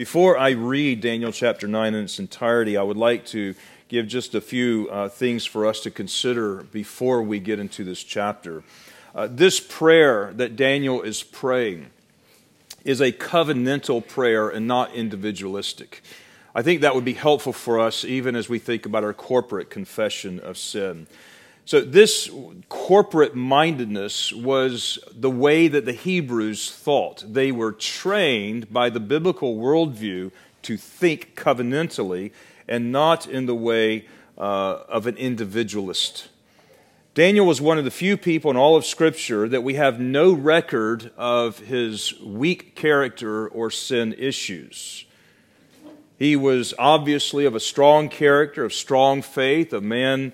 Before I read Daniel chapter 9 in its entirety, I would like to give just a few things for us to consider before we get into this chapter. This prayer that Daniel is praying is a covenantal prayer and not individualistic. I think that would be helpful for us even as we think about our corporate confession of sin. So this corporate mindedness was the way that the Hebrews thought. They were trained by the biblical worldview to think covenantally and not in the way of an individualist. Daniel was one of the few people in all of Scripture that we have no record of his weak character or sin issues. He was obviously of a strong character, of strong faith, a man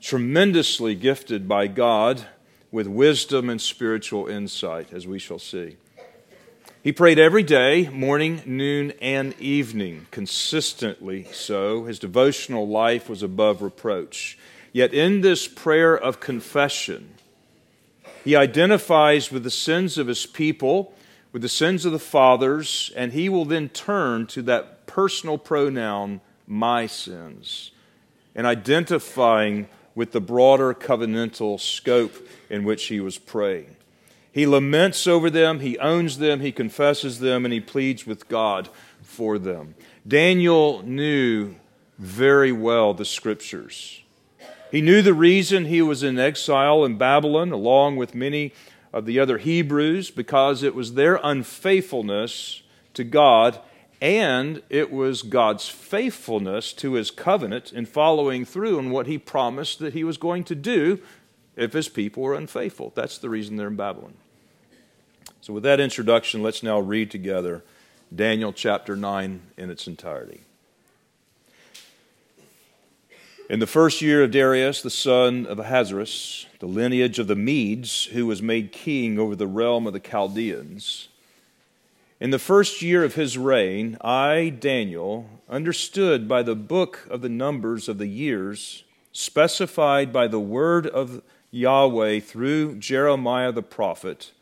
tremendously gifted by God with wisdom and spiritual insight, as we shall see. He prayed every day, morning, noon, and evening, consistently so. His devotional life was above reproach. Yet in this prayer of confession, he identifies with the sins of his people, with the sins of the fathers, and he will then turn to that personal pronoun, my sins, and identifying with the broader covenantal scope in which he was praying. He laments over them, he owns them, he confesses them, and he pleads with God for them. Daniel knew very well the Scriptures. He knew the reason he was in exile in Babylon, along with many of the other Hebrews, because it was their unfaithfulness to God, and it was God's faithfulness to His covenant in following through on what He promised that He was going to do if His people were unfaithful. That's the reason they're in Babylon. So with that introduction, let's now read together Daniel chapter 9 in its entirety. In the first year of Darius, the son of Ahasuerus, the lineage of the Medes, who was made king over the realm of the Chaldeans, in the first year of his reign, I, Daniel, understood by the book of the numbers of the years, specified by the word of Yahweh through Jeremiah the prophet,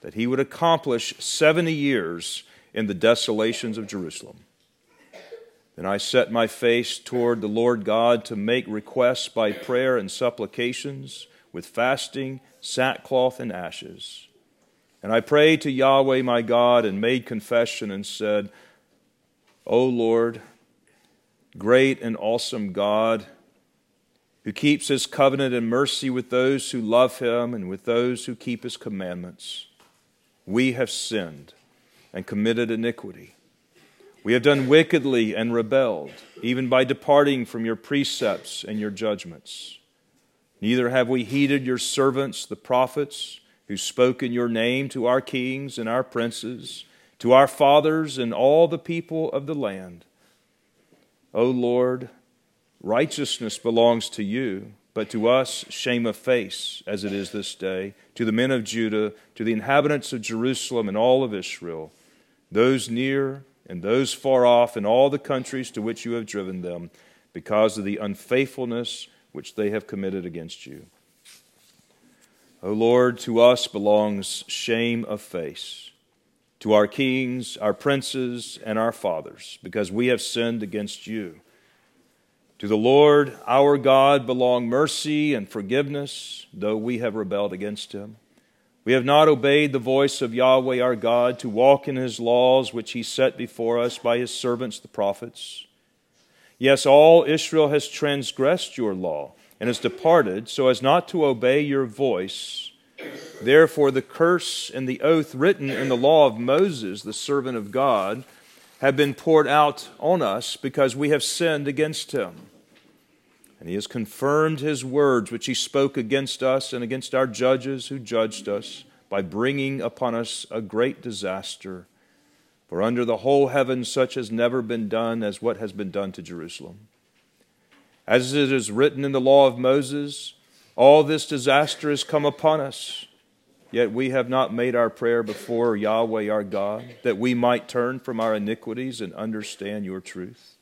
that he would accomplish 70 years in the desolations of Jerusalem. Then I set my face toward the Lord God to make requests by prayer and supplications, with fasting, sackcloth, and ashes. And I prayed to Yahweh my God and made confession and said, O Lord, great and awesome God, who keeps His covenant and mercy with those who love Him and with those who keep His commandments, we have sinned and committed iniquity. We have done wickedly and rebelled, even by departing from your precepts and your judgments. Neither have we heeded your servants, the prophets, who spoke in your name to our kings and our princes, to our fathers and all the people of the land. O Lord, righteousness belongs to you, but to us shame of face, as it is this day, to the men of Judah, to the inhabitants of Jerusalem and all of Israel, those near and those far off, in all the countries to which you have driven them, because of the unfaithfulness which they have committed against you. O Lord, to us belongs shame of face, to our kings, our princes, and our fathers, because we have sinned against you. To the Lord, our God, belong mercy and forgiveness, though we have rebelled against Him. We have not obeyed the voice of Yahweh our God to walk in His laws which He set before us by His servants the prophets. Yes, all Israel has transgressed your law and has departed so as not to obey your voice. Therefore, the curse and the oath written in the law of Moses, the servant of God, have been poured out on us because we have sinned against Him. And He has confirmed His words which He spoke against us and against our judges who judged us by bringing upon us a great disaster. For under the whole heaven such has never been done as what has been done to Jerusalem. As it is written in the law of Moses, all this disaster has come upon us, yet we have not made our prayer before Yahweh our God, that we might turn from our iniquities and understand your truth.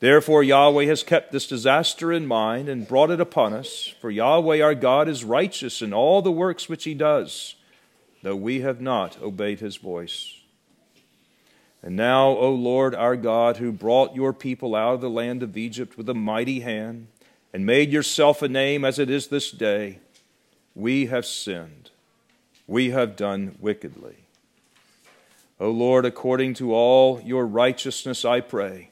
Therefore Yahweh has kept this disaster in mind and brought it upon us, for Yahweh our God is righteous in all the works which He does, though we have not obeyed His voice. And now, O Lord our God, who brought your people out of the land of Egypt with a mighty hand and made yourself a name as it is this day, we have sinned. We have done wickedly. O Lord, according to all your righteousness, I pray,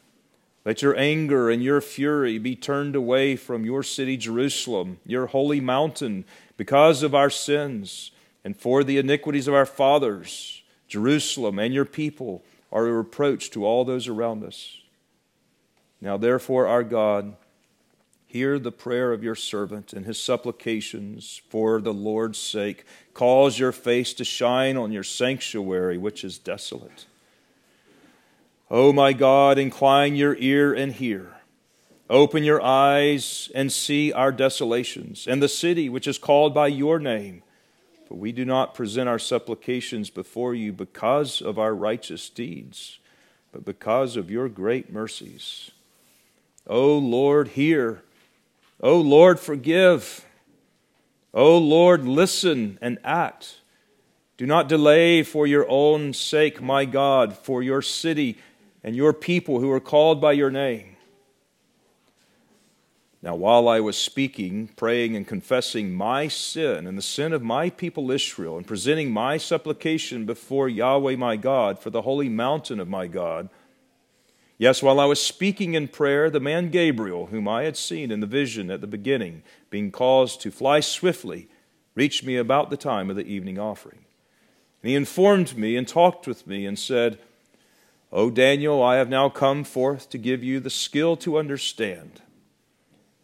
let your anger and your fury be turned away from your city Jerusalem, your holy mountain, because of our sins and for the iniquities of our fathers. Jerusalem and your people are a reproach to all those around us. Now therefore, our God, hear the prayer of your servant and his supplications for the Lord's sake. Cause your face to shine on your sanctuary, which is desolate. O my God, incline your ear and hear. Open your eyes and see our desolations and the city which is called by your name. For we do not present our supplications before you because of our righteous deeds, but because of your great mercies. O Lord, hear. O Lord, forgive. O Lord, listen and act. Do not delay for your own sake, my God, for your city and your people who are called by your name. Now, while I was speaking, praying, and confessing my sin and the sin of my people Israel, and presenting my supplication before Yahweh my God for the holy mountain of my God, yes, while I was speaking in prayer, the man Gabriel, whom I had seen in the vision at the beginning, being caused to fly swiftly, reached me about the time of the evening offering. And he informed me and talked with me and said, O Daniel, I have now come forth to give you the skill to understand.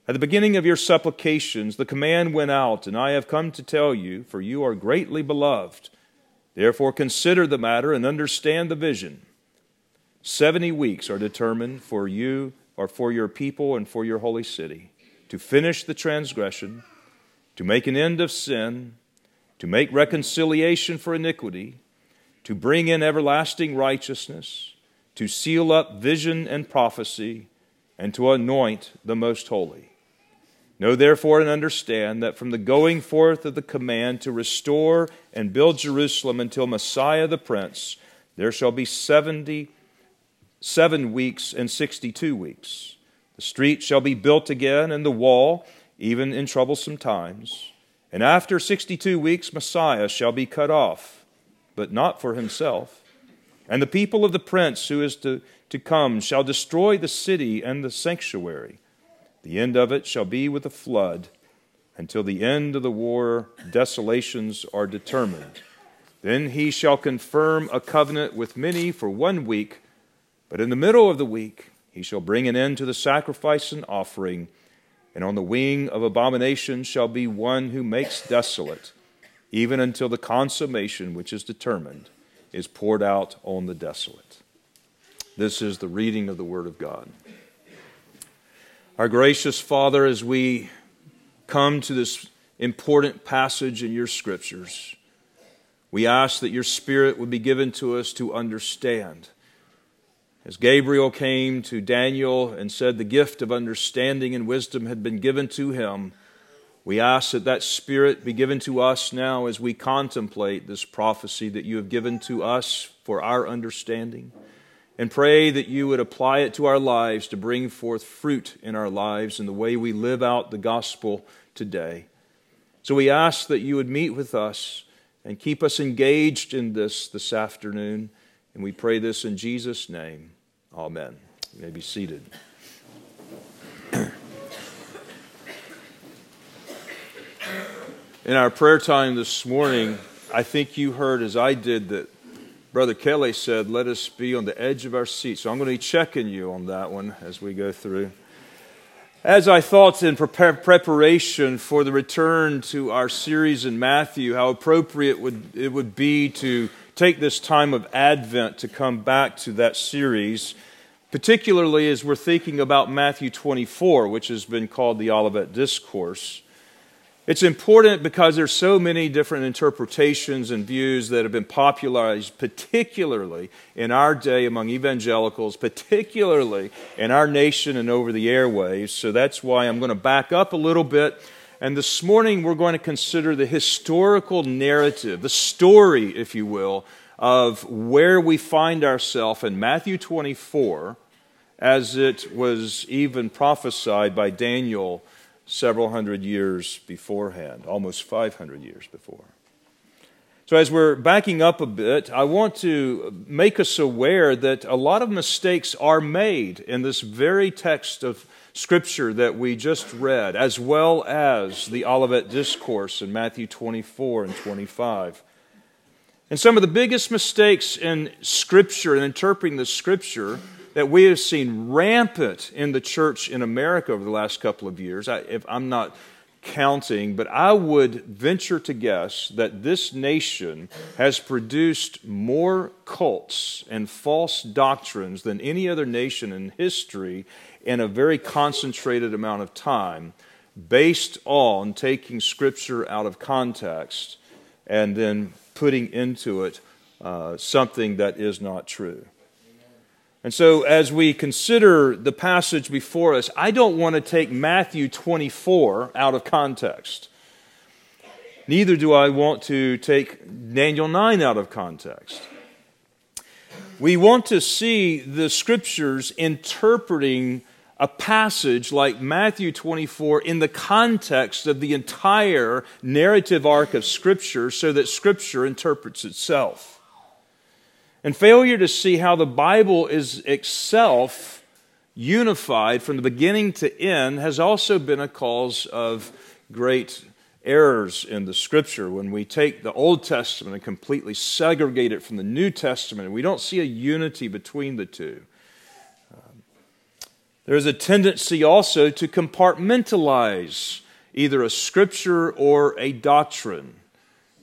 At the beginning of your supplications, the command went out, and I have come to tell you, for you are greatly beloved. Therefore consider the matter and understand the vision. 70 weeks are determined for you or for your people and for your holy city, to finish the transgression, to make an end of sin, to make reconciliation for iniquity, to bring in everlasting righteousness, to seal up vision and prophecy, and to anoint the most holy. Know therefore and understand that from the going forth of the command to restore and build Jerusalem until Messiah the Prince, there shall be 7 weeks and 62 weeks. The street shall be built again, and the wall, even in troublesome times. And after 62 weeks, Messiah shall be cut off, but not for himself. And the people of the prince who is to come shall destroy the city and the sanctuary. The end of it shall be with a flood. Until the end of the war, desolations are determined. Then he shall confirm a covenant with many for 1 week, but in the middle of the week he shall bring an end to the sacrifice and offering, and on the wing of abomination shall be one who makes desolate, even until the consummation which is determined is poured out on the desolate. This is the reading of the Word of God. Our gracious Father, as we come to this important passage in your Scriptures, we ask that your Spirit would be given to us to understand. As Gabriel came to Daniel and said the gift of understanding and wisdom had been given to him, we ask that that Spirit be given to us now as we contemplate this prophecy that you have given to us for our understanding, and pray that you would apply it to our lives to bring forth fruit in our lives in the way we live out the gospel today. So we ask that you would meet with us and keep us engaged in this afternoon. And we pray this in Jesus' name. Amen. You may be seated. In our prayer time this morning, I think you heard, as I did, that Brother Kelly said, let us be on the edge of our seat. So I'm going to be checking you on that one as we go through. As I thought in preparation for the return to our series in Matthew, how appropriate it would be to take this time of Advent to come back to that series, particularly as we're thinking about Matthew 24, which has been called the Olivet Discourse. It's important because there's so many different interpretations and views that have been popularized, particularly in our day among evangelicals, particularly in our nation and over the airwaves. So that's why I'm going to back up a little bit. And this morning we're going to consider the historical narrative, the story, if you will, of where we find ourselves in Matthew 24, as it was even prophesied by Daniel several hundred years beforehand, almost 500 years before. So as we're backing up a bit, I want to make us aware that a lot of mistakes are made in this very text of Scripture that we just read, as well as the Olivet Discourse in Matthew 24 and 25. And some of the biggest mistakes in Scripture, in interpreting the Scripture, that we have seen rampant in the church in America over the last couple of years, I'm not counting, but I would venture to guess that this nation has produced more cults and false doctrines than any other nation in history in a very concentrated amount of time, based on taking Scripture out of context and then putting into it something that is not true. And so as we consider the passage before us, I don't want to take Matthew 24 out of context. Neither do I want to take Daniel 9 out of context. We want to see the Scriptures interpreting a passage like Matthew 24 in the context of the entire narrative arc of Scripture, so that Scripture interprets itself. And failure to see how the Bible is itself unified from the beginning to end has also been a cause of great errors in the Scripture. When we take the Old Testament and completely segregate it from the New Testament, we don't see a unity between the two. There's a tendency also to compartmentalize either a Scripture or a doctrine.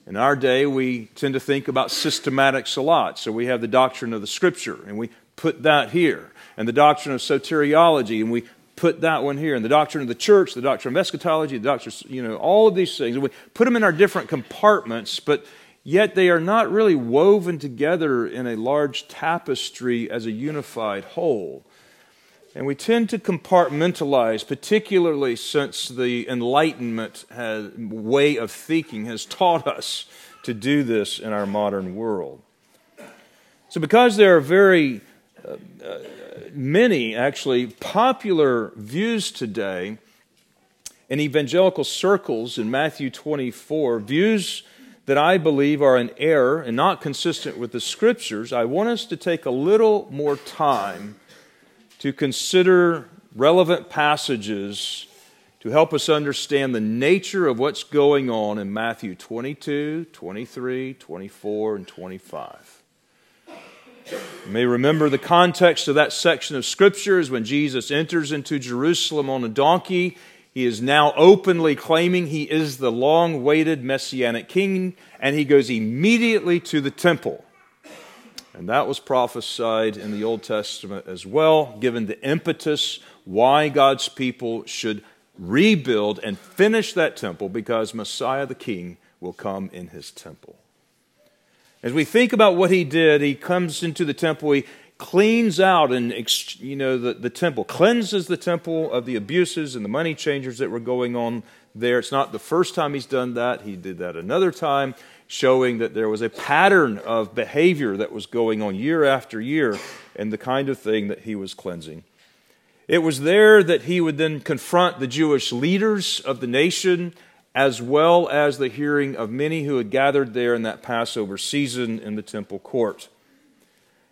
In our day, we tend to think about systematics a lot. So we have the doctrine of the Scripture, and we put that here. And the doctrine of soteriology, and we put that one here. And the doctrine of the church, the doctrine of eschatology, the doctrine of, all of these things. And we put them in our different compartments, but yet they are not really woven together in a large tapestry as a unified whole. And we tend to compartmentalize, particularly since the Enlightenment way of thinking has taught us to do this in our modern world. So because there are very many, actually, popular views today in evangelical circles in Matthew 24, views that I believe are in error and not consistent with the Scriptures, I want us to take a little more time to consider relevant passages to help us understand the nature of what's going on in Matthew 22, 23, 24, and 25. You may remember the context of that section of Scripture is when Jesus enters into Jerusalem on a donkey. He is now openly claiming he is the long-awaited Messianic King, and he goes immediately to the temple. And that was prophesied in the Old Testament as well, given the impetus why God's people should rebuild and finish that temple, because Messiah the King will come in his temple. As we think about what he did, he comes into the temple, he cleans out and the temple, cleanses the temple of the abuses and the money changers that were going on there. It's not the first time he's done that. He did that another time, showing that there was a pattern of behavior that was going on year after year and the kind of thing that he was cleansing. It was there that he would then confront the Jewish leaders of the nation, as well as the hearing of many who had gathered there in that Passover season in the temple court.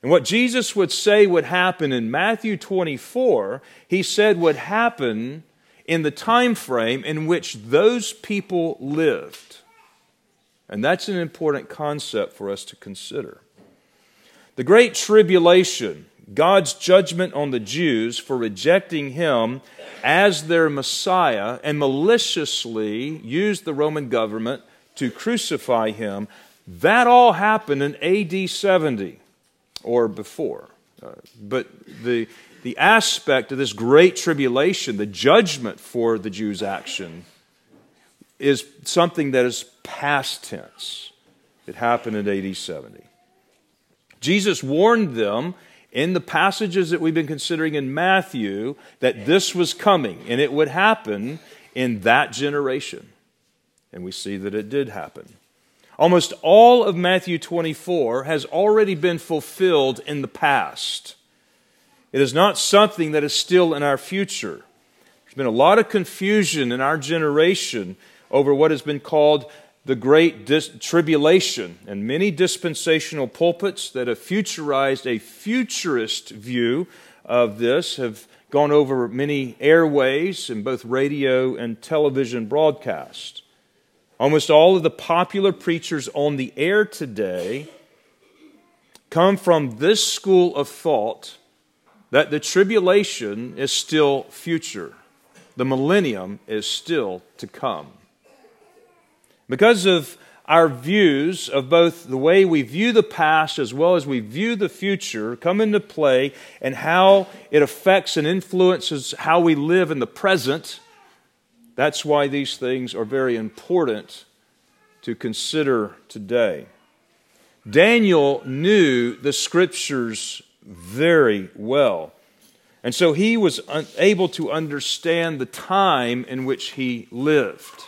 And what Jesus would say would happen in Matthew 24, he said would happen in the time frame in which those people lived. And that's an important concept for us to consider. The Great Tribulation, God's judgment on the Jews for rejecting Him as their Messiah and maliciously used the Roman government to crucify Him, that all happened in AD 70 or before. But the aspect of this Great Tribulation, the judgment for the Jews' action, is something that is past tense. It happened in AD 70. Jesus warned them in the passages that we've been considering in Matthew that this was coming and it would happen in that generation. And we see that it did happen. Almost all of Matthew 24 has already been fulfilled in the past. It is not something that is still in our future. There's been a lot of confusion in our generation over what has been called the Great Tribulation, and many dispensational pulpits that have futurized a futurist view of this have gone over many airways in both radio and television broadcast. Almost all of the popular preachers on the air today come from this school of thought that the tribulation is still future. The millennium is still to come. Because of our views of both the way we view the past as well as we view the future come into play and how it affects and influences how we live in the present, that's why these things are very important to consider today. Daniel knew the Scriptures very well, and so he was able to understand the time in which he lived.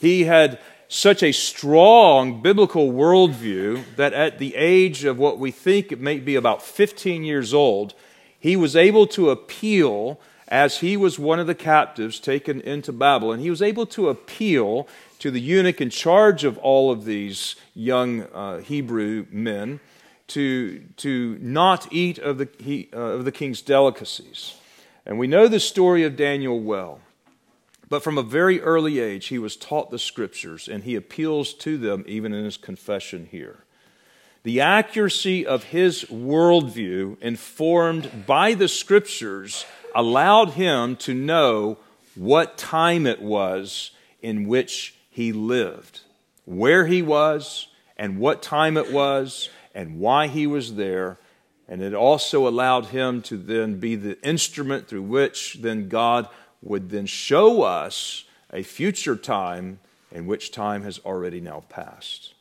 He had such a strong biblical worldview that at the age of what we think it may be about 15 years old, he was able to appeal, as he was one of the captives taken into Babylon, he was able to appeal to the eunuch in charge of all of these young Hebrew men to not eat of the king's delicacies. And we know the story of Daniel well. But from a very early age, he was taught the Scriptures, and he appeals to them even in his confession here. The accuracy of his worldview, informed by the Scriptures, allowed him to know what time it was in which he lived, where he was, and what time it was, and why he was there. And it also allowed him to then be the instrument through which then God would then show us a future time in which time has already now passed.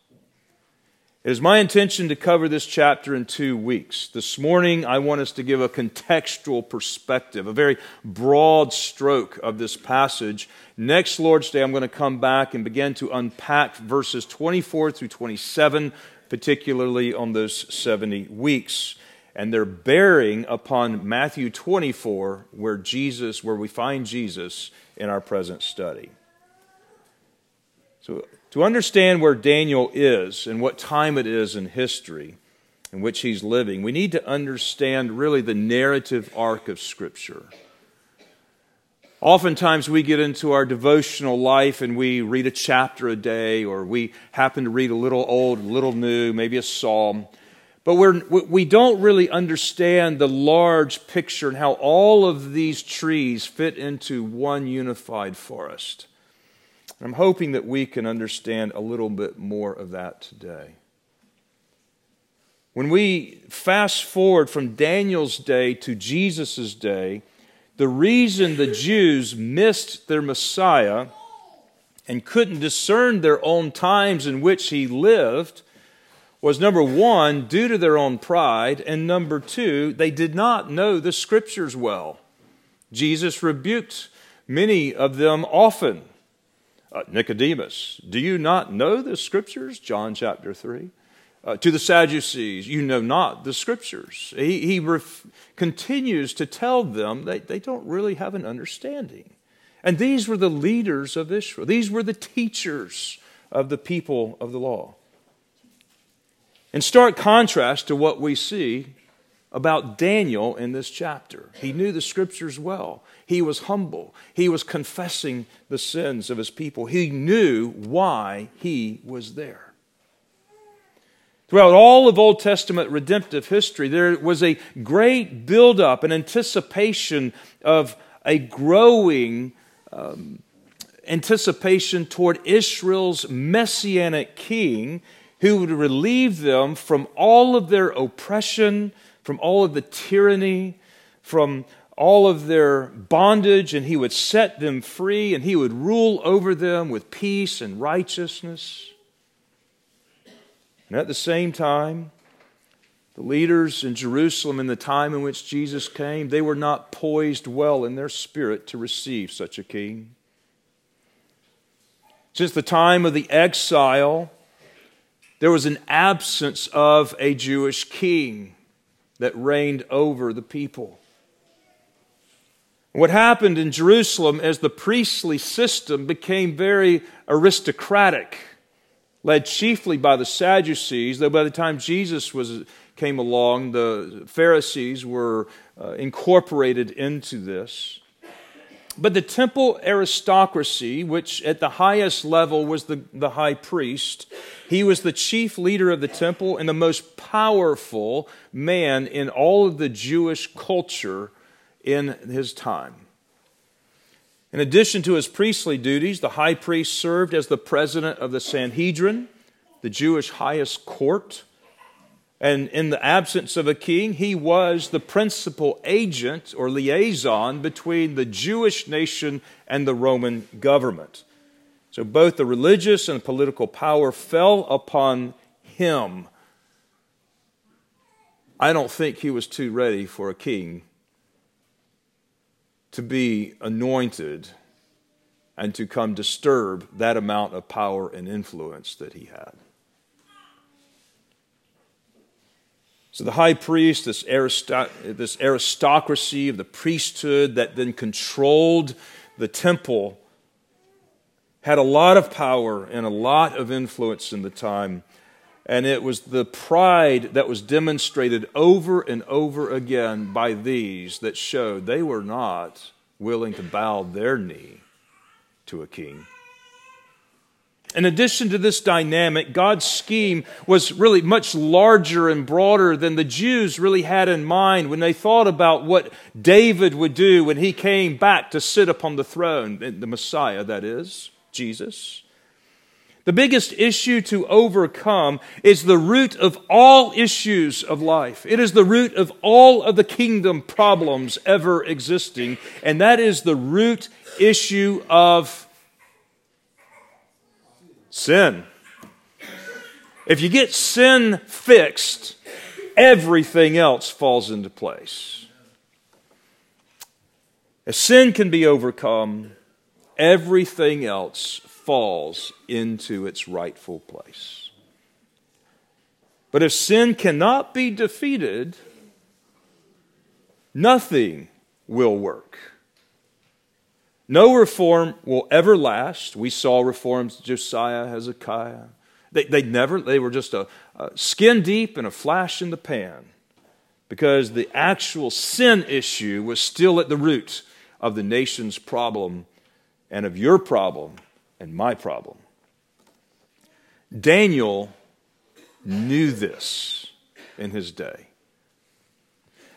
It is my intention to cover this chapter in 2 weeks. This morning, I want us to give a contextual perspective, a very broad stroke of this passage. Next Lord's Day, I'm going to come back and begin to unpack verses 24 through 27, particularly on those 70 weeks. And they're bearing upon Matthew 24, where we find Jesus in our present study. So to understand where Daniel is and what time it is in history in which he's living, we need to understand really the narrative arc of Scripture. Oftentimes we get into our devotional life and we read a chapter a day, or we happen to read a little old, a little new, maybe a psalm. But we don't really understand the large picture and how all of these trees fit into one unified forest. And I'm hoping that we can understand a little bit more of that today. When we fast forward from Daniel's day to Jesus' day, the reason the Jews missed their Messiah and couldn't discern their own times in which he lived was, number one, due to their own pride, and number two, they did not know the Scriptures well. Jesus rebuked many of them often. Nicodemus, do you not know the Scriptures? John chapter 3. To the Sadducees, you know not the Scriptures. He continues to tell them that they don't really have an understanding. And these were the leaders of Israel. These were the teachers of the people of the law. In stark contrast to what we see about Daniel in this chapter. He knew the Scriptures well. He was humble. He was confessing the sins of his people. He knew why he was there. Throughout all of Old Testament redemptive history, there was a great buildup and anticipation of a growing anticipation toward Israel's Messianic king, who would relieve them from all of their oppression, from all of the tyranny, from all of their bondage, and he would set them free, and he would rule over them with peace and righteousness. And at the same time, the leaders in Jerusalem in the time in which Jesus came, they were not poised well in their spirit to receive such a king. Since the time of the exile, There was an absence of a Jewish king that reigned over the people. What happened in Jerusalem is the priestly system became very aristocratic, led chiefly by the Sadducees, though by the time Jesus came along, the Pharisees were incorporated into this. But the temple aristocracy, which at the highest level was the high priest, he was the chief leader of the temple and the most powerful man in all of the Jewish culture in his time. In addition to his priestly duties, the high priest served as the president of the Sanhedrin, the Jewish highest court. And in the absence of a king, he was the principal agent or liaison between the Jewish nation and the Roman government. So both the religious and political power fell upon him. I don't think he was too ready for a king to be anointed and to come disturb that amount of power and influence that he had. So the high priest, this aristocracy of the priesthood that then controlled the temple, had a lot of power and a lot of influence in the time. And it was the pride that was demonstrated over and over again by these that showed they were not willing to bow their knee to a king. In addition to this dynamic, God's scheme was really much larger and broader than the Jews really had in mind when they thought about what David would do when he came back to sit upon the throne, the Messiah, that is, Jesus. The biggest issue to overcome is the root of all issues of life. It is the root of all of the kingdom problems ever existing, and that is the root issue of sin. If you get sin fixed, everything else falls into place. If sin can be overcome, everything else falls into its rightful place. But if sin cannot be defeated, nothing will work. No reform will ever last. We saw reforms, Josiah, Hezekiah. They were just a skin deep and a flash in the pan, because the actual sin issue was still at the root of the nation's problem and of your problem and my problem. Daniel knew this in his day.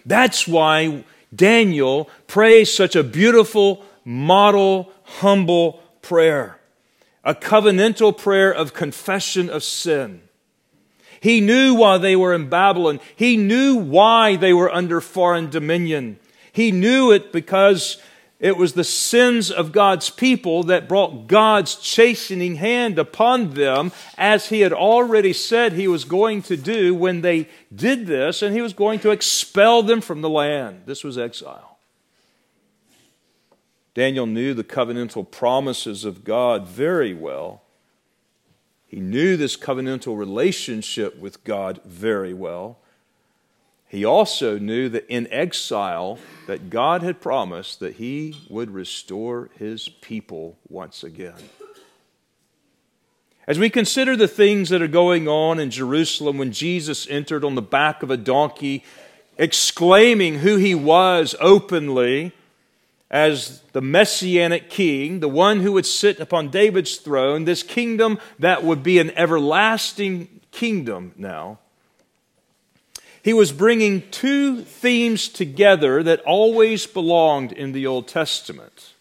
That's why Daniel prays such a beautiful model, humble prayer, a covenantal prayer of confession of sin. He knew why they were in Babylon. He knew why they were under foreign dominion. He knew it because it was the sins of God's people that brought God's chastening hand upon them, as He had already said He was going to do when they did this, and He was going to expel them from the land. This was exile. Daniel knew the covenantal promises of God very well. He knew this covenantal relationship with God very well. He also knew that in exile that God had promised that He would restore His people once again. As we consider the things that are going on in Jerusalem when Jesus entered on the back of a donkey, exclaiming who He was openly as the Messianic king, the one who would sit upon David's throne, this kingdom that would be an everlasting kingdom now. He was bringing two themes together that always belonged in the Old Testament: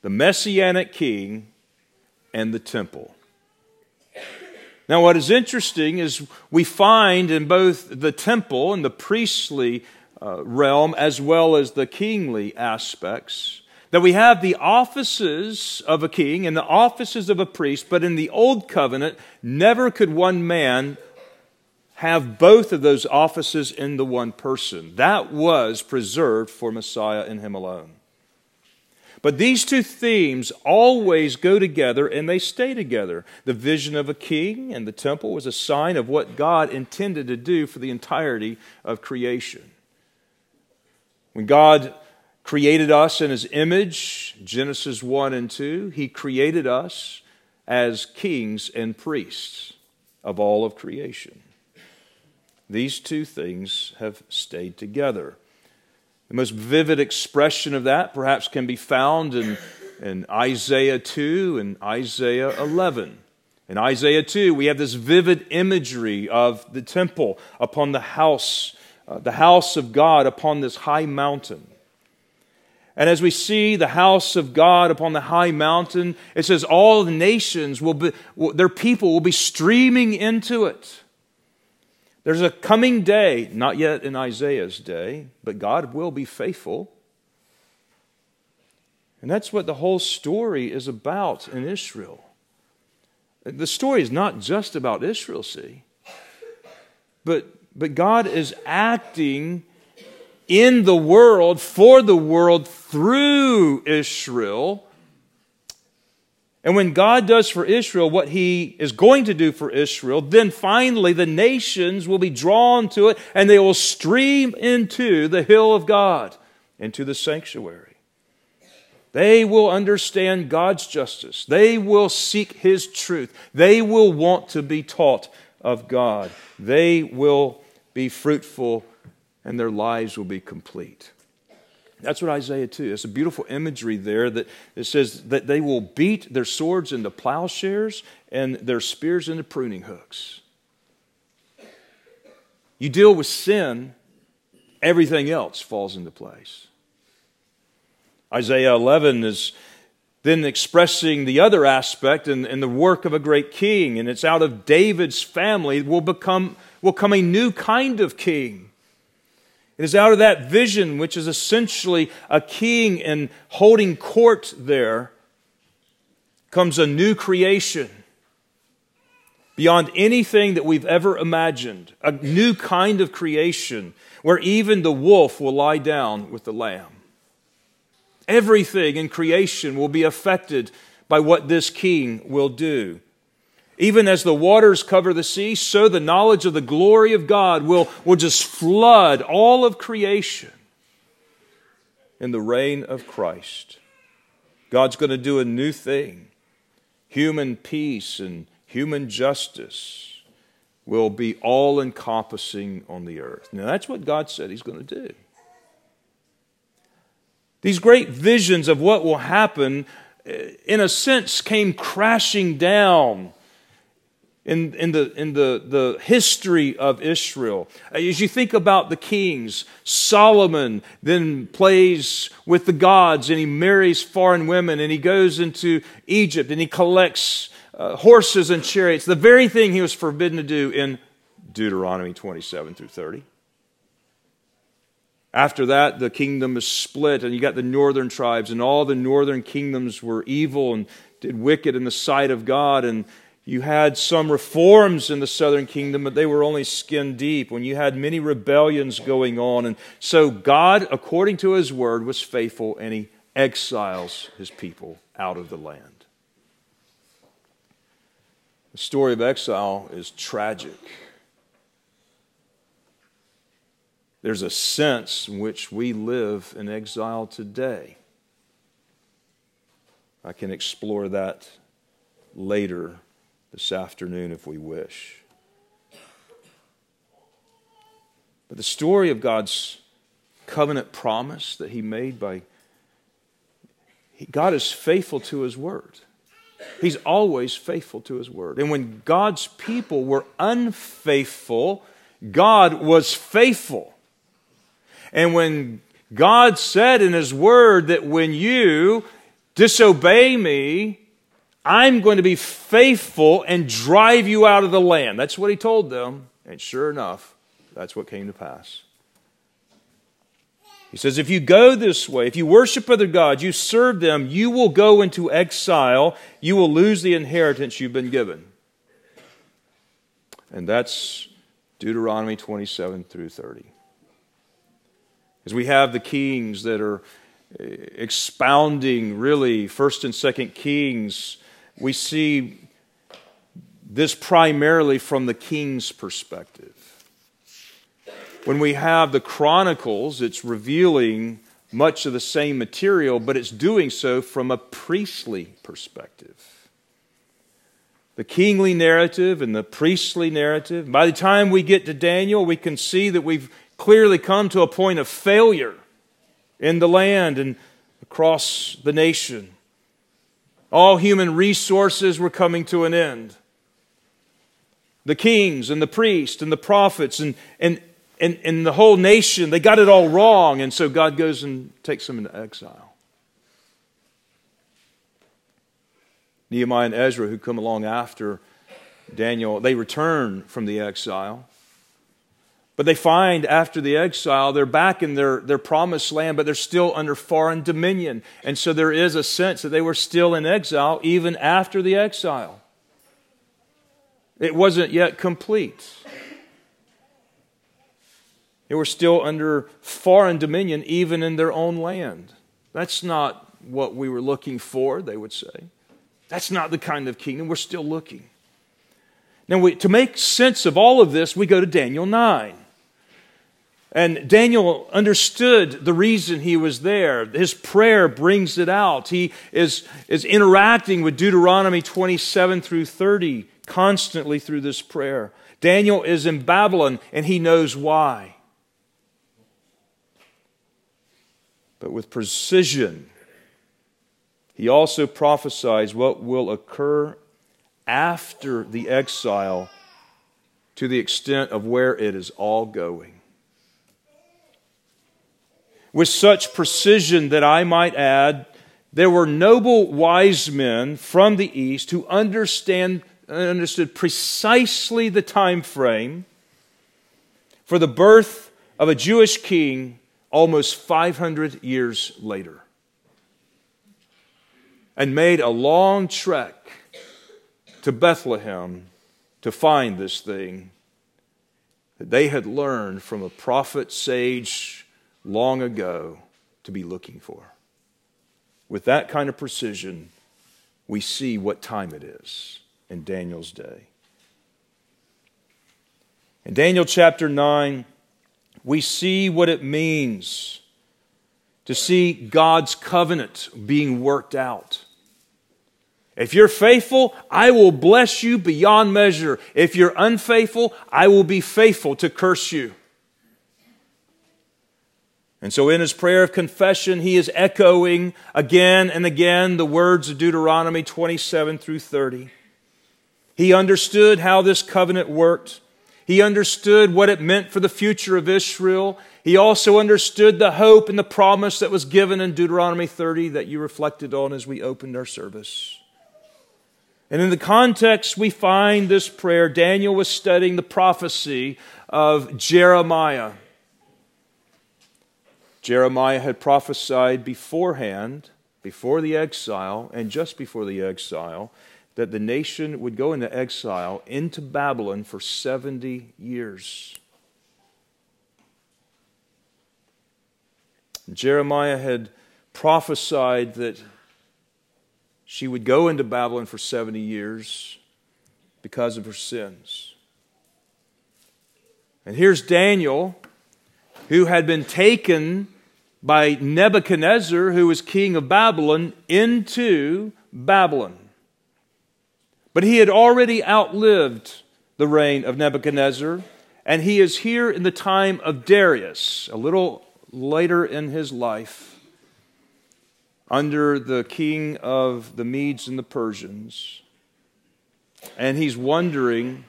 the Messianic king and the temple. Now, what is interesting is we find in both the temple and the priestly realm, as well as the kingly aspects, that we have the offices of a king and the offices of a priest, but in the Old Covenant, never could one man have both of those offices in the one person. That was preserved for Messiah and Him alone. But these two themes always go together and they stay together. The vision of a king and the temple was a sign of what God intended to do for the entirety of creation. When God created us in His image, Genesis 1 and 2, He created us as kings and priests of all of creation. These two things have stayed together. The most vivid expression of that perhaps can be found in Isaiah 2 and Isaiah 11. In Isaiah 2, we have this vivid imagery of the temple upon the house of God upon this high mountain. And as we see the house of God upon the high mountain, it says all the nations, their people will be streaming into it. There's a coming day, not yet in Isaiah's day, but God will be faithful. And that's what the whole story is about in Israel. The story is not just about Israel, see. But God is acting in the world, for the world, through Israel. And when God does for Israel what He is going to do for Israel, then finally the nations will be drawn to it and they will stream into the hill of God, into the sanctuary. They will understand God's justice. They will seek His truth. They will want to be taught of God. They will be fruitful and their lives will be complete. That's what Isaiah 2, it's a beautiful imagery there that it says that they will beat their swords into plowshares and their spears into pruning hooks. You deal with sin, everything else falls into place. Isaiah 11 is then expressing the other aspect and the work of a great king, and it's out of David's family will come a new kind of king. It is out of that vision, which is essentially a king and holding court there, comes a new creation beyond anything that we've ever imagined. A new kind of creation where even the wolf will lie down with the lamb. Everything in creation will be affected by what this king will do. Even as the waters cover the sea, so the knowledge of the glory of God will just flood all of creation in the reign of Christ. God's going to do a new thing. Human peace and human justice will be all-encompassing on the earth. Now, that's what God said He's going to do. These great visions of what will happen, in a sense, came crashing down in the history of Israel. As you think about the kings, Solomon then plays with the gods and he marries foreign women and he goes into Egypt and he collects horses and chariots, the very thing he was forbidden to do in Deuteronomy 27 through 30. After that, the kingdom is split and you got the northern tribes and all the northern kingdoms were evil and did wicked in the sight of God, and you had some reforms in the southern kingdom, but they were only skin deep when you had many rebellions going on. And so God, according to His word, was faithful and He exiles His people out of the land. The story of exile is tragic. There's a sense in which we live in exile today. I can explore that later this afternoon if we wish. But the story of God's covenant promise that He made God is faithful to His word. He's always faithful to His word. And when God's people were unfaithful, God was faithful. And when God said in His word that when you disobey me, I'm going to be faithful and drive you out of the land. That's what He told them. And sure enough, that's what came to pass. He says, if you go this way, if you worship other gods, you serve them, you will go into exile. You will lose the inheritance you've been given. And that's Deuteronomy 27 through 30. As we have the kings that are expounding really First and Second Kings, we see this primarily from the king's perspective. When we have the Chronicles, it's revealing much of the same material, but it's doing so from a priestly perspective. The kingly narrative and the priestly narrative. By the time we get to Daniel, we can see that we've clearly come to a point of failure in the land and across the nation. All human resources were coming to an end. The kings and the priests and the prophets and the whole nation, they got it all wrong, and so God goes and takes them into exile. Nehemiah and Ezra, who come along after Daniel, they return from the exile. But they find after the exile, they're back in their promised land, but they're still under foreign dominion. And so there is a sense that they were still in exile even after the exile. It wasn't yet complete. They were still under foreign dominion even in their own land. That's not what we were looking for, they would say. That's not the kind of kingdom we're still looking. Now, to make sense of all of this, we go to Daniel 9. And Daniel understood the reason he was there. His prayer brings it out. He is interacting with Deuteronomy 27 through 30 constantly through this prayer. Daniel is in Babylon, and he knows why. But with precision, he also prophesies what will occur after the exile to the extent of where it is all going. With such precision that I might add, there were noble wise men from the East who understood precisely the time frame for the birth of a Jewish king almost 500 years later, and made a long trek to Bethlehem to find this thing that they had learned from a prophet sage long ago to be looking for. With that kind of precision, we see what time it is in Daniel's day. In Daniel chapter 9, we see what it means to see God's covenant being worked out. If you're faithful, I will bless you beyond measure. If you're unfaithful, I will be faithful to curse you. And so in his prayer of confession, he is echoing again and again the words of Deuteronomy 27 through 30. He understood how this covenant worked. He understood what it meant for the future of Israel. He also understood the hope and the promise that was given in Deuteronomy 30 that you reflected on as we opened our service. And in the context we find this prayer, Daniel was studying the prophecy of Jeremiah. Jeremiah had prophesied beforehand, before the exile, and just before the exile, that the nation would go into exile into Babylon for 70 years. Jeremiah had prophesied that she would go into Babylon for 70 years because of her sins. And here's Daniel, who had been taken by Nebuchadnezzar, who was king of Babylon, into Babylon. But he had already outlived the reign of Nebuchadnezzar, and he is here in the time of Darius, a little later in his life, under the king of the Medes and the Persians. And he's wondering,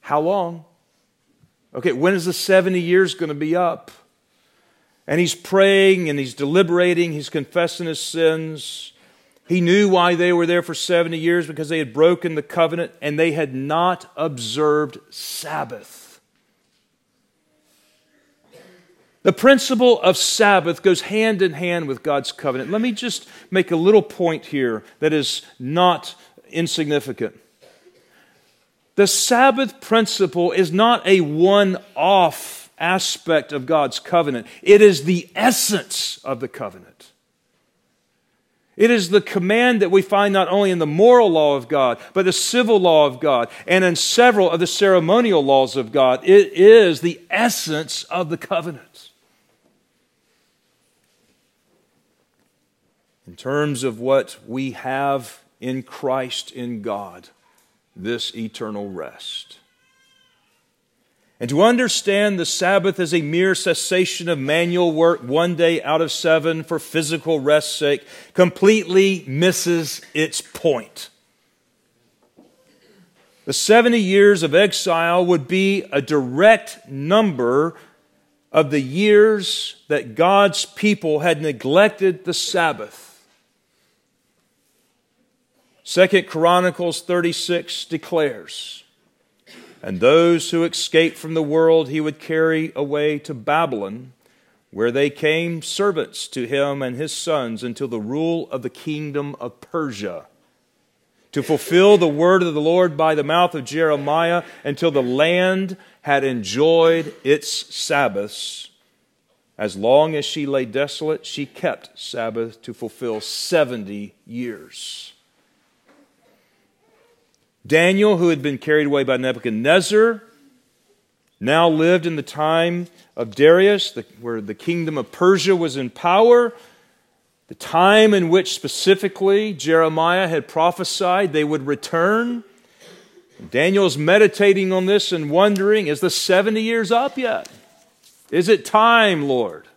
how long? Okay, when is the 70 years going to be up? And he's praying and he's deliberating. He's confessing his sins. He knew why they were there for 70 years, because they had broken the covenant and they had not observed Sabbath. The principle of Sabbath goes hand in hand with God's covenant. Let me just make a little point here that is not insignificant. The Sabbath principle is not a one-off aspect of God's covenant. It is the essence of the covenant. It is the command that we find not only in the moral law of God, but the civil law of God, and in several of the ceremonial laws of God. It is the essence of the covenant. In terms of what we have in Christ, in God, this eternal rest. And to understand the Sabbath as a mere cessation of manual work 1 day out of 7 for physical rest's sake completely misses its point. The 70 years of exile would be a direct number of the years that God's people had neglected the Sabbath. 2 Chronicles 36 declares, "And those who escaped from the world he would carry away to Babylon, where they came servants to him and his sons until the rule of the kingdom of Persia, to fulfill the word of the Lord by the mouth of Jeremiah, until the land had enjoyed its Sabbaths. As long as she lay desolate, she kept Sabbath to fulfill 70 years." Daniel, who had been carried away by Nebuchadnezzar, now lived in the time of Darius, where the kingdom of Persia was in power, the time in which specifically Jeremiah had prophesied they would return. Daniel's meditating on this and wondering, is the 70 years up yet? Is it time, Lord?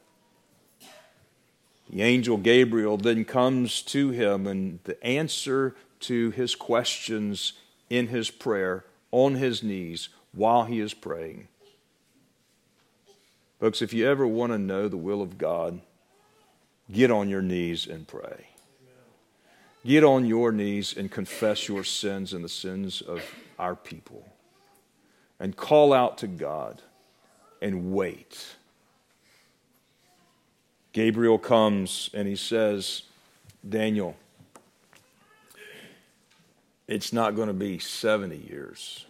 The angel Gabriel then comes to him, and the answer to his questions in his prayer, on his knees, while he is praying. Folks, if you ever want to know the will of God, get on your knees and pray. Get on your knees and confess your sins and the sins of our people. And call out to God and wait. Gabriel comes and he says, "Daniel, it's not going to be 70 years.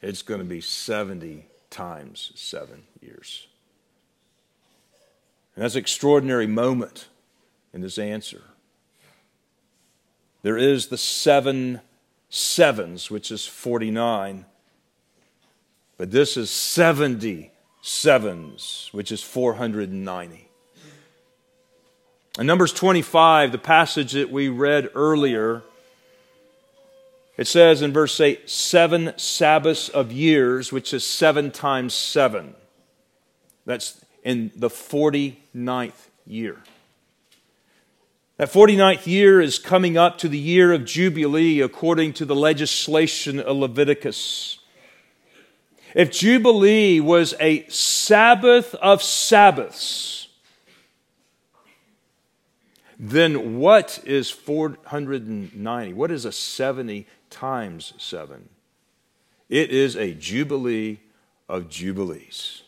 It's going to be 70 times 7 years." And that's an extraordinary moment in this answer. There is the 7 sevens, which is 49. But this is 70 sevens, which is 490. In Numbers 25, the passage that we read earlier, it says in verse 8, 7 Sabbaths of years, which is 7 times 7. That's in the 49th year. That 49th year is coming up to the year of Jubilee according to the legislation of Leviticus. If Jubilee was a Sabbath of Sabbaths, then what is 490? What is a 70 times 7? It is a jubilee of jubilees.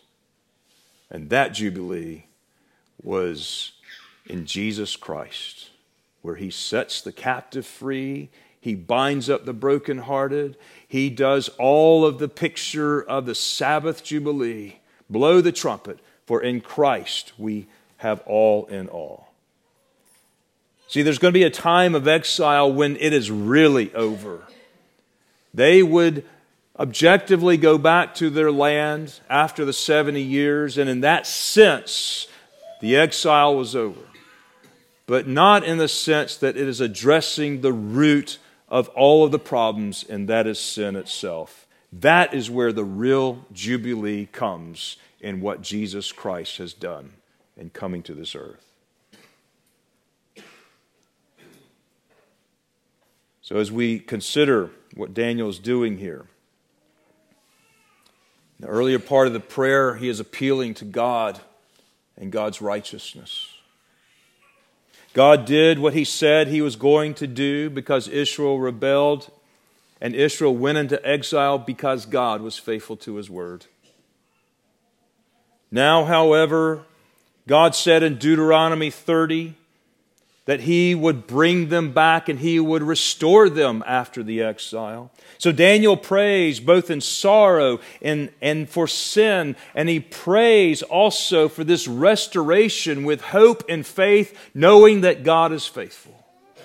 And that jubilee was in Jesus Christ, where he sets the captive free, he binds up the brokenhearted, he does all of the picture of the Sabbath jubilee. Blow the trumpet, for in Christ we have all in all. See, there's going to be a time of exile when it is really over. They would objectively go back to their land after the 70 years, and in that sense, the exile was over. But not in the sense that it is addressing the root of all of the problems, and that is sin itself. That is where the real jubilee comes in what Jesus Christ has done in coming to this earth. So as we consider what Daniel is doing here, in the earlier part of the prayer, he is appealing to God and God's righteousness. God did what he said he was going to do because Israel rebelled, and Israel went into exile because God was faithful to his word. Now, however, God said in Deuteronomy 30, that he would bring them back and he would restore them after the exile. So Daniel prays both in sorrow and for sin, and he prays also for this restoration with hope and faith, knowing that God is faithful.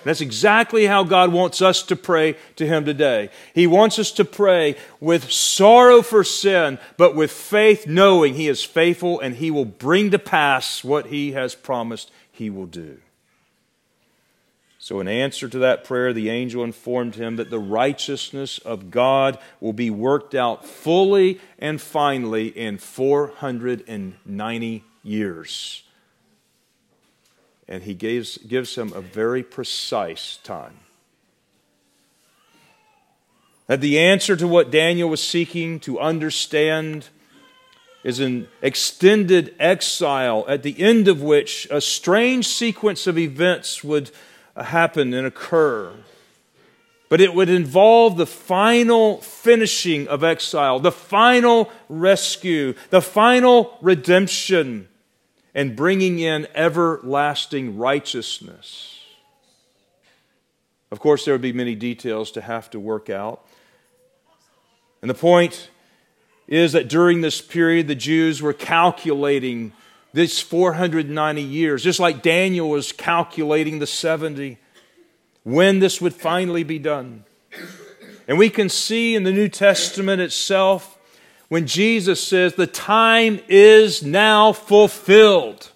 That's exactly how God wants us to pray to Him today. He wants us to pray with sorrow for sin, but with faith, knowing He is faithful and He will bring to pass what He has promised He will do. So in answer to that prayer, the angel informed him that the righteousness of God will be worked out fully and finally in 490 years. And he gives him a very precise time. That the answer to what Daniel was seeking to understand is an extended exile, at the end of which a strange sequence of events would happen and occur. But it would involve the final finishing of exile, the final rescue, the final redemption, and bringing in everlasting righteousness. Of course, there would be many details to have to work out. And the point is that during this period, the Jews were calculating this 490 years, just like Daniel was calculating the 70, when this would finally be done. And we can see in the New Testament itself, when Jesus says, the time is now fulfilled.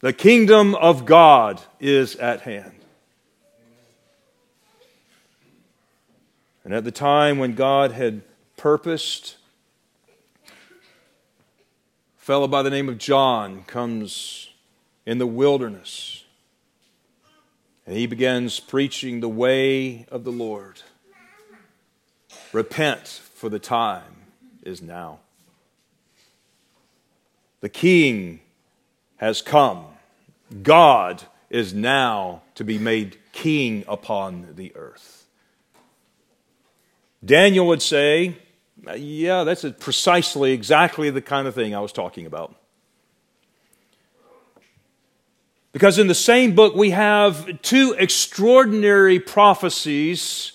The kingdom of God is at hand. And at the time when God had purposed, a fellow by the name of John comes in the wilderness, and he begins preaching the way of the Lord. Repent, for the time is now. The King has come. God is now to be made King upon the earth. Daniel would say, yeah, that's precisely exactly the kind of thing I was talking about. Because in the same book we have two extraordinary prophecies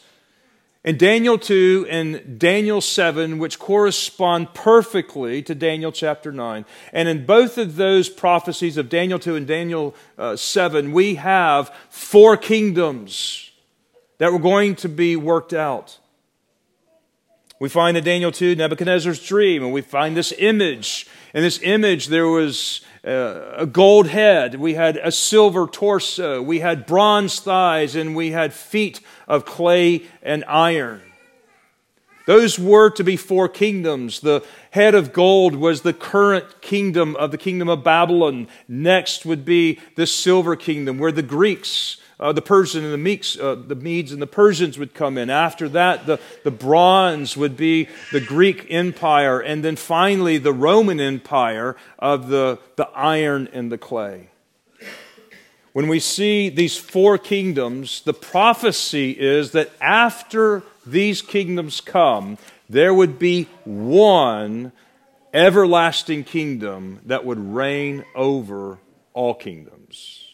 in Daniel 2 and Daniel 7, which correspond perfectly to Daniel chapter 9. And in both of those prophecies of Daniel 2 and Daniel 7, we have four kingdoms that were going to be worked out. We find in Daniel 2 Nebuchadnezzar's dream, and we find this image. In this image there was a gold head, we had a silver torso, we had bronze thighs, and we had feet of clay and iron. Those were to be four kingdoms. The head of gold was the current kingdom of the kingdom of Babylon. Next would be the silver kingdom, where the Greeks, the Persian and the Medes and the Persians would come in. After that, the bronze would be the Greek Empire, and then finally the Roman Empire of the iron and the clay. When we see these four kingdoms, the prophecy is that after these kingdoms come, there would be one everlasting kingdom that would reign over all kingdoms.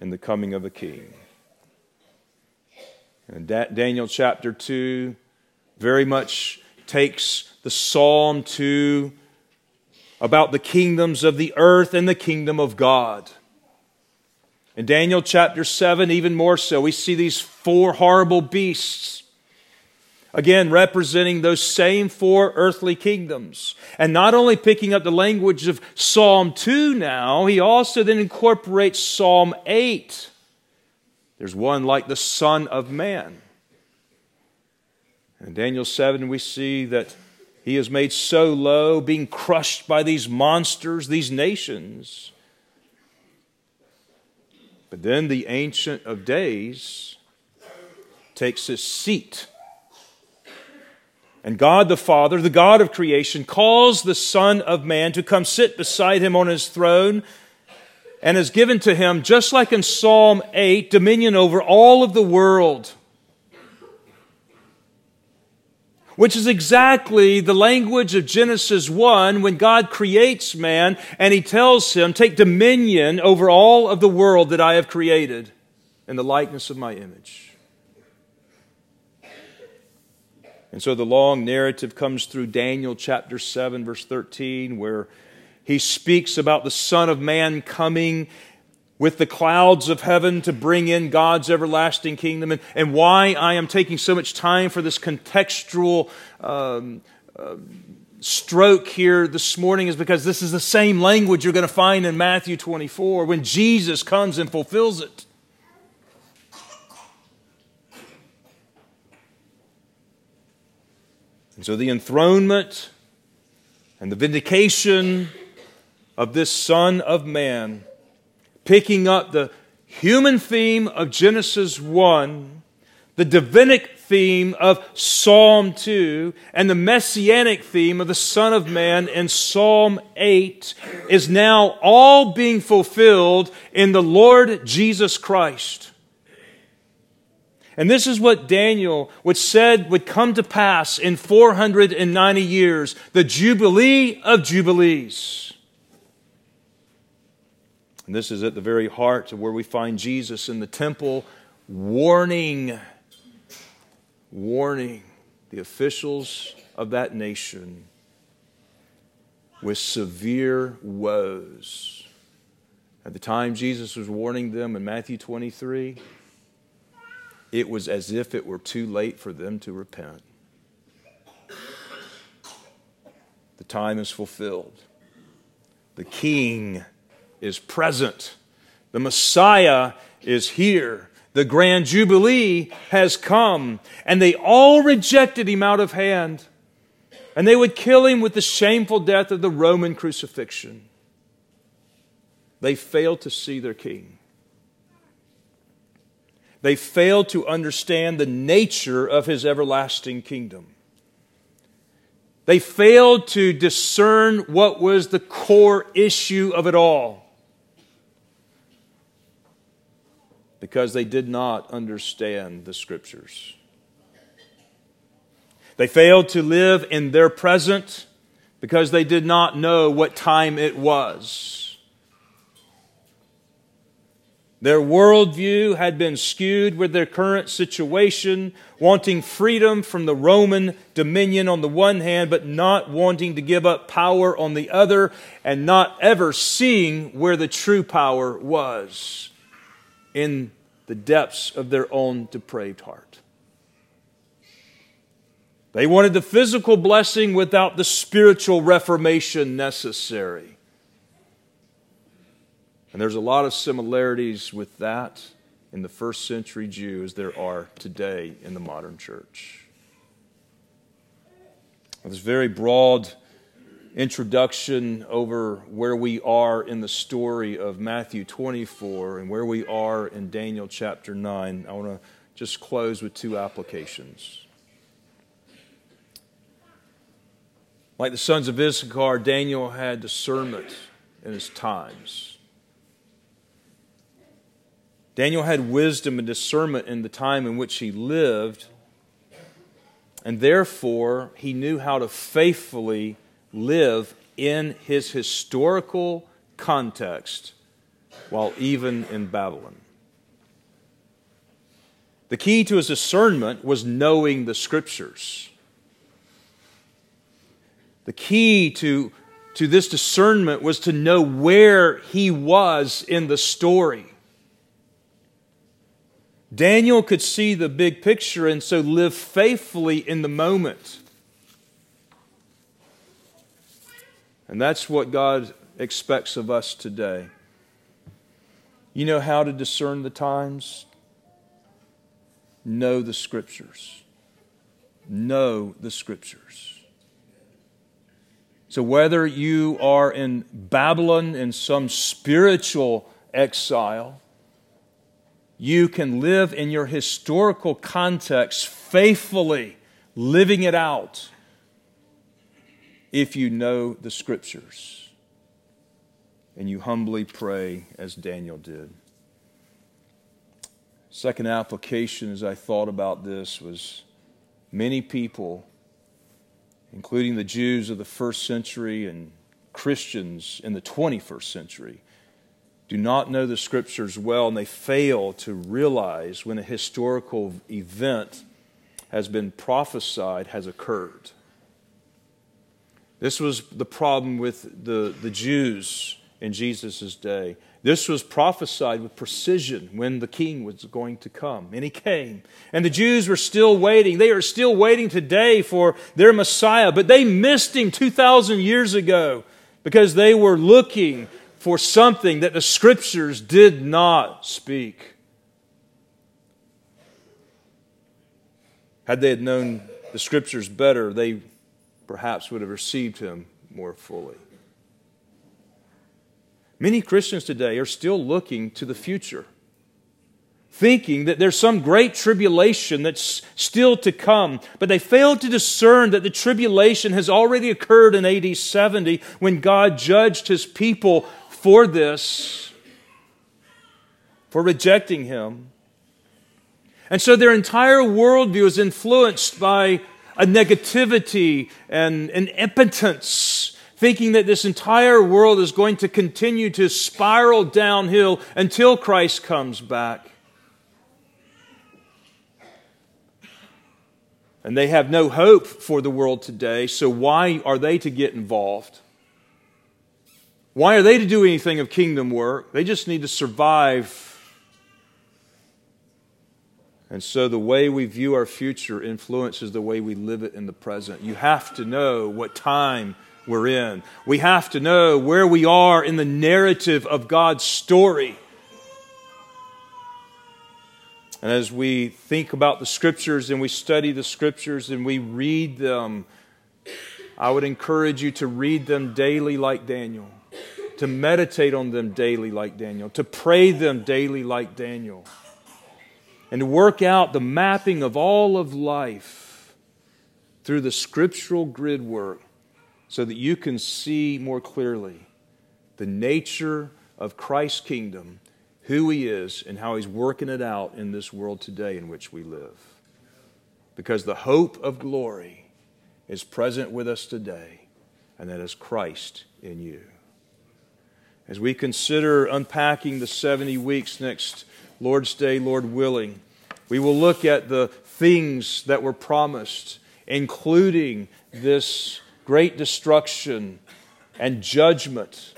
In the coming of the King. And Daniel chapter 2 very much takes the Psalm 2 about the kingdoms of the earth and the kingdom of God. In Daniel chapter 7, even more so, we see these four horrible beasts, again representing those same four earthly kingdoms. And not only picking up the language of Psalm 2 now, he also then incorporates Psalm 8. There's one like the Son of Man. In Daniel 7 we see that he is made so low, being crushed by these monsters, these nations. But then the Ancient of Days takes his seat. And God the Father, the God of creation, calls the Son of Man to come sit beside Him on His throne, and has given to Him, just like in Psalm 8, dominion over all of the world. which is exactly the language of Genesis 1 when God creates man and he tells him, take dominion over all of the world that I have created in the likeness of my image. And so the long narrative comes through Daniel chapter 7, verse 13, where he speaks about the Son of Man coming with the clouds of heaven to bring in God's everlasting kingdom, and why I am taking so much time for this contextual stroke here this morning is because this is the same language you're going to find in Matthew 24 when Jesus comes and fulfills it. And so the enthronement and the vindication of this Son of Man, picking up the human theme of Genesis 1, the divinic theme of Psalm 2, and the messianic theme of the Son of Man in Psalm 8, is now all being fulfilled in the Lord Jesus Christ. And this is what Daniel said would come to pass in 490 years, the Jubilee of Jubilees. And this is at the very heart of where we find Jesus in the temple, warning the officials of that nation with severe woes. At the time Jesus was warning them in Matthew 23, it was as if it were too late for them to repent. The time is fulfilled. The King is present. The Messiah is here. The Grand Jubilee has come. And they all rejected him out of hand. And they would kill him with the shameful death of the Roman crucifixion. They failed to see their King. They failed to understand the nature of his everlasting kingdom. They failed to discern what was the core issue of it all, because they did not understand the Scriptures. They failed to live in their present because they did not know what time it was. Their worldview had been skewed with their current situation, wanting freedom from the Roman dominion on the one hand, but not wanting to give up power on the other, and not ever seeing where the true power was in the depths of their own depraved heart. They wanted the physical blessing without the spiritual reformation necessary. And there's a lot of similarities with that in the first century Jew as there are today in the modern church. This very broad introduction over where we are in the story of Matthew 24 and where we are in Daniel chapter 9, I want to just close with two applications. Like the sons of Issachar, Daniel had discernment in his times. Daniel had wisdom and discernment in the time in which he lived, and therefore he knew how to faithfully live in his historical context while even in Babylon. The key to his discernment was knowing the Scriptures. The key to this discernment was to know where he was in the story. Daniel could see the big picture and so live faithfully in the moment. And that's what God expects of us today. You know how to discern the times? Know the Scriptures. Know the Scriptures. So whether you are in Babylon in some spiritual exile, you can live in your historical context faithfully, living it out, if you know the Scriptures and you humbly pray as Daniel did. Second application as I thought about this was many people including the Jews of the first century and Christians in the 21st century, do not know the Scriptures well, and they fail to realize when a historical event has been prophesied has occurred. This was the problem with the Jews in Jesus' day. This was prophesied with precision when the king was going to come. And he came. And the Jews were still waiting. They are still waiting today for their Messiah. But they missed him 2,000 years ago because they were looking for something that the Scriptures did not speak. Had they had known the Scriptures better, they perhaps would have received him more fully. Many Christians today are still looking to the future, thinking that there's some great tribulation that's still to come, but they fail to discern that the tribulation has already occurred in AD 70 when God judged His people for this, for rejecting Him. And so their entire worldview is influenced by a negativity and an impotence, thinking that this entire world is going to continue to spiral downhill until Christ comes back. And they have no hope for the world today, so why are they to get involved? Why are they to do anything of kingdom work? They just need to survive. And so the way we view our future influences the way we live it in the present. You have to know what time we're in. We have to know where we are in the narrative of God's story. And as we think about the Scriptures and we study the Scriptures and we read them, I would encourage you to read them daily like Daniel, to meditate on them daily like Daniel, to pray them daily like Daniel, and to work out the mapping of all of life through the scriptural grid work, so that you can see more clearly the nature of Christ's kingdom, who He is, and how He's working it out in this world today in which we live. Because the hope of glory is present with us today, and that is Christ in you. As we consider unpacking the 70 weeks next Lord's Day, Lord willing, we will look at the things that were promised, including this great destruction and judgment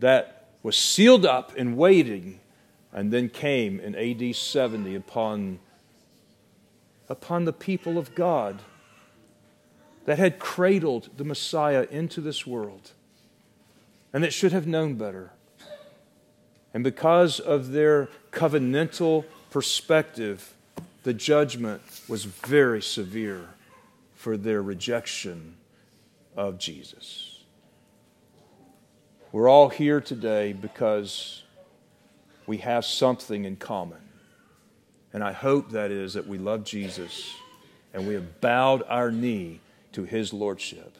that was sealed up and waiting and then came in AD 70 upon the people of God that had cradled the Messiah into this world and that should have known better. And because of their covenantal perspective, the judgment was very severe for their rejection of Jesus. We're all here today because we have something in common. And I hope that is that we love Jesus and we have bowed our knee to His Lordship.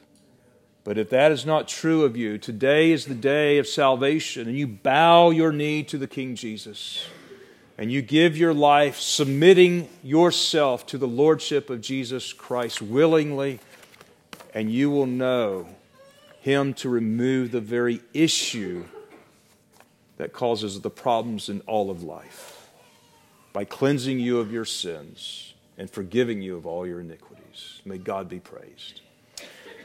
But if that is not true of you, today is the day of salvation and you bow your knee to the King Jesus and you give your life submitting yourself to the Lordship of Jesus Christ willingly, and you will know Him to remove the very issue that causes the problems in all of life by cleansing you of your sins and forgiving you of all your iniquities. May God be praised.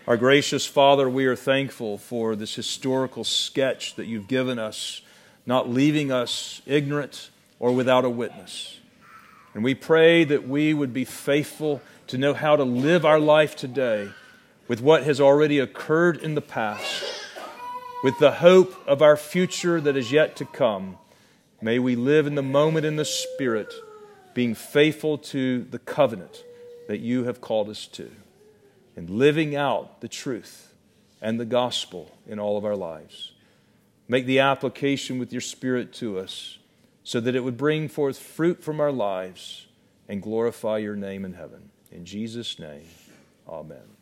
Our gracious Father, we are thankful for this historical sketch that You've given us, not leaving us ignorant or without a witness. And we pray that we would be faithful to know how to live our life today with what has already occurred in the past, with the hope of our future that is yet to come. May we live in the moment in the Spirit, being faithful to the covenant that You have called us to, and living out the truth and the gospel in all of our lives. Make the application with Your Spirit to us so that it would bring forth fruit from our lives and glorify Your name in heaven. In Jesus' name, amen.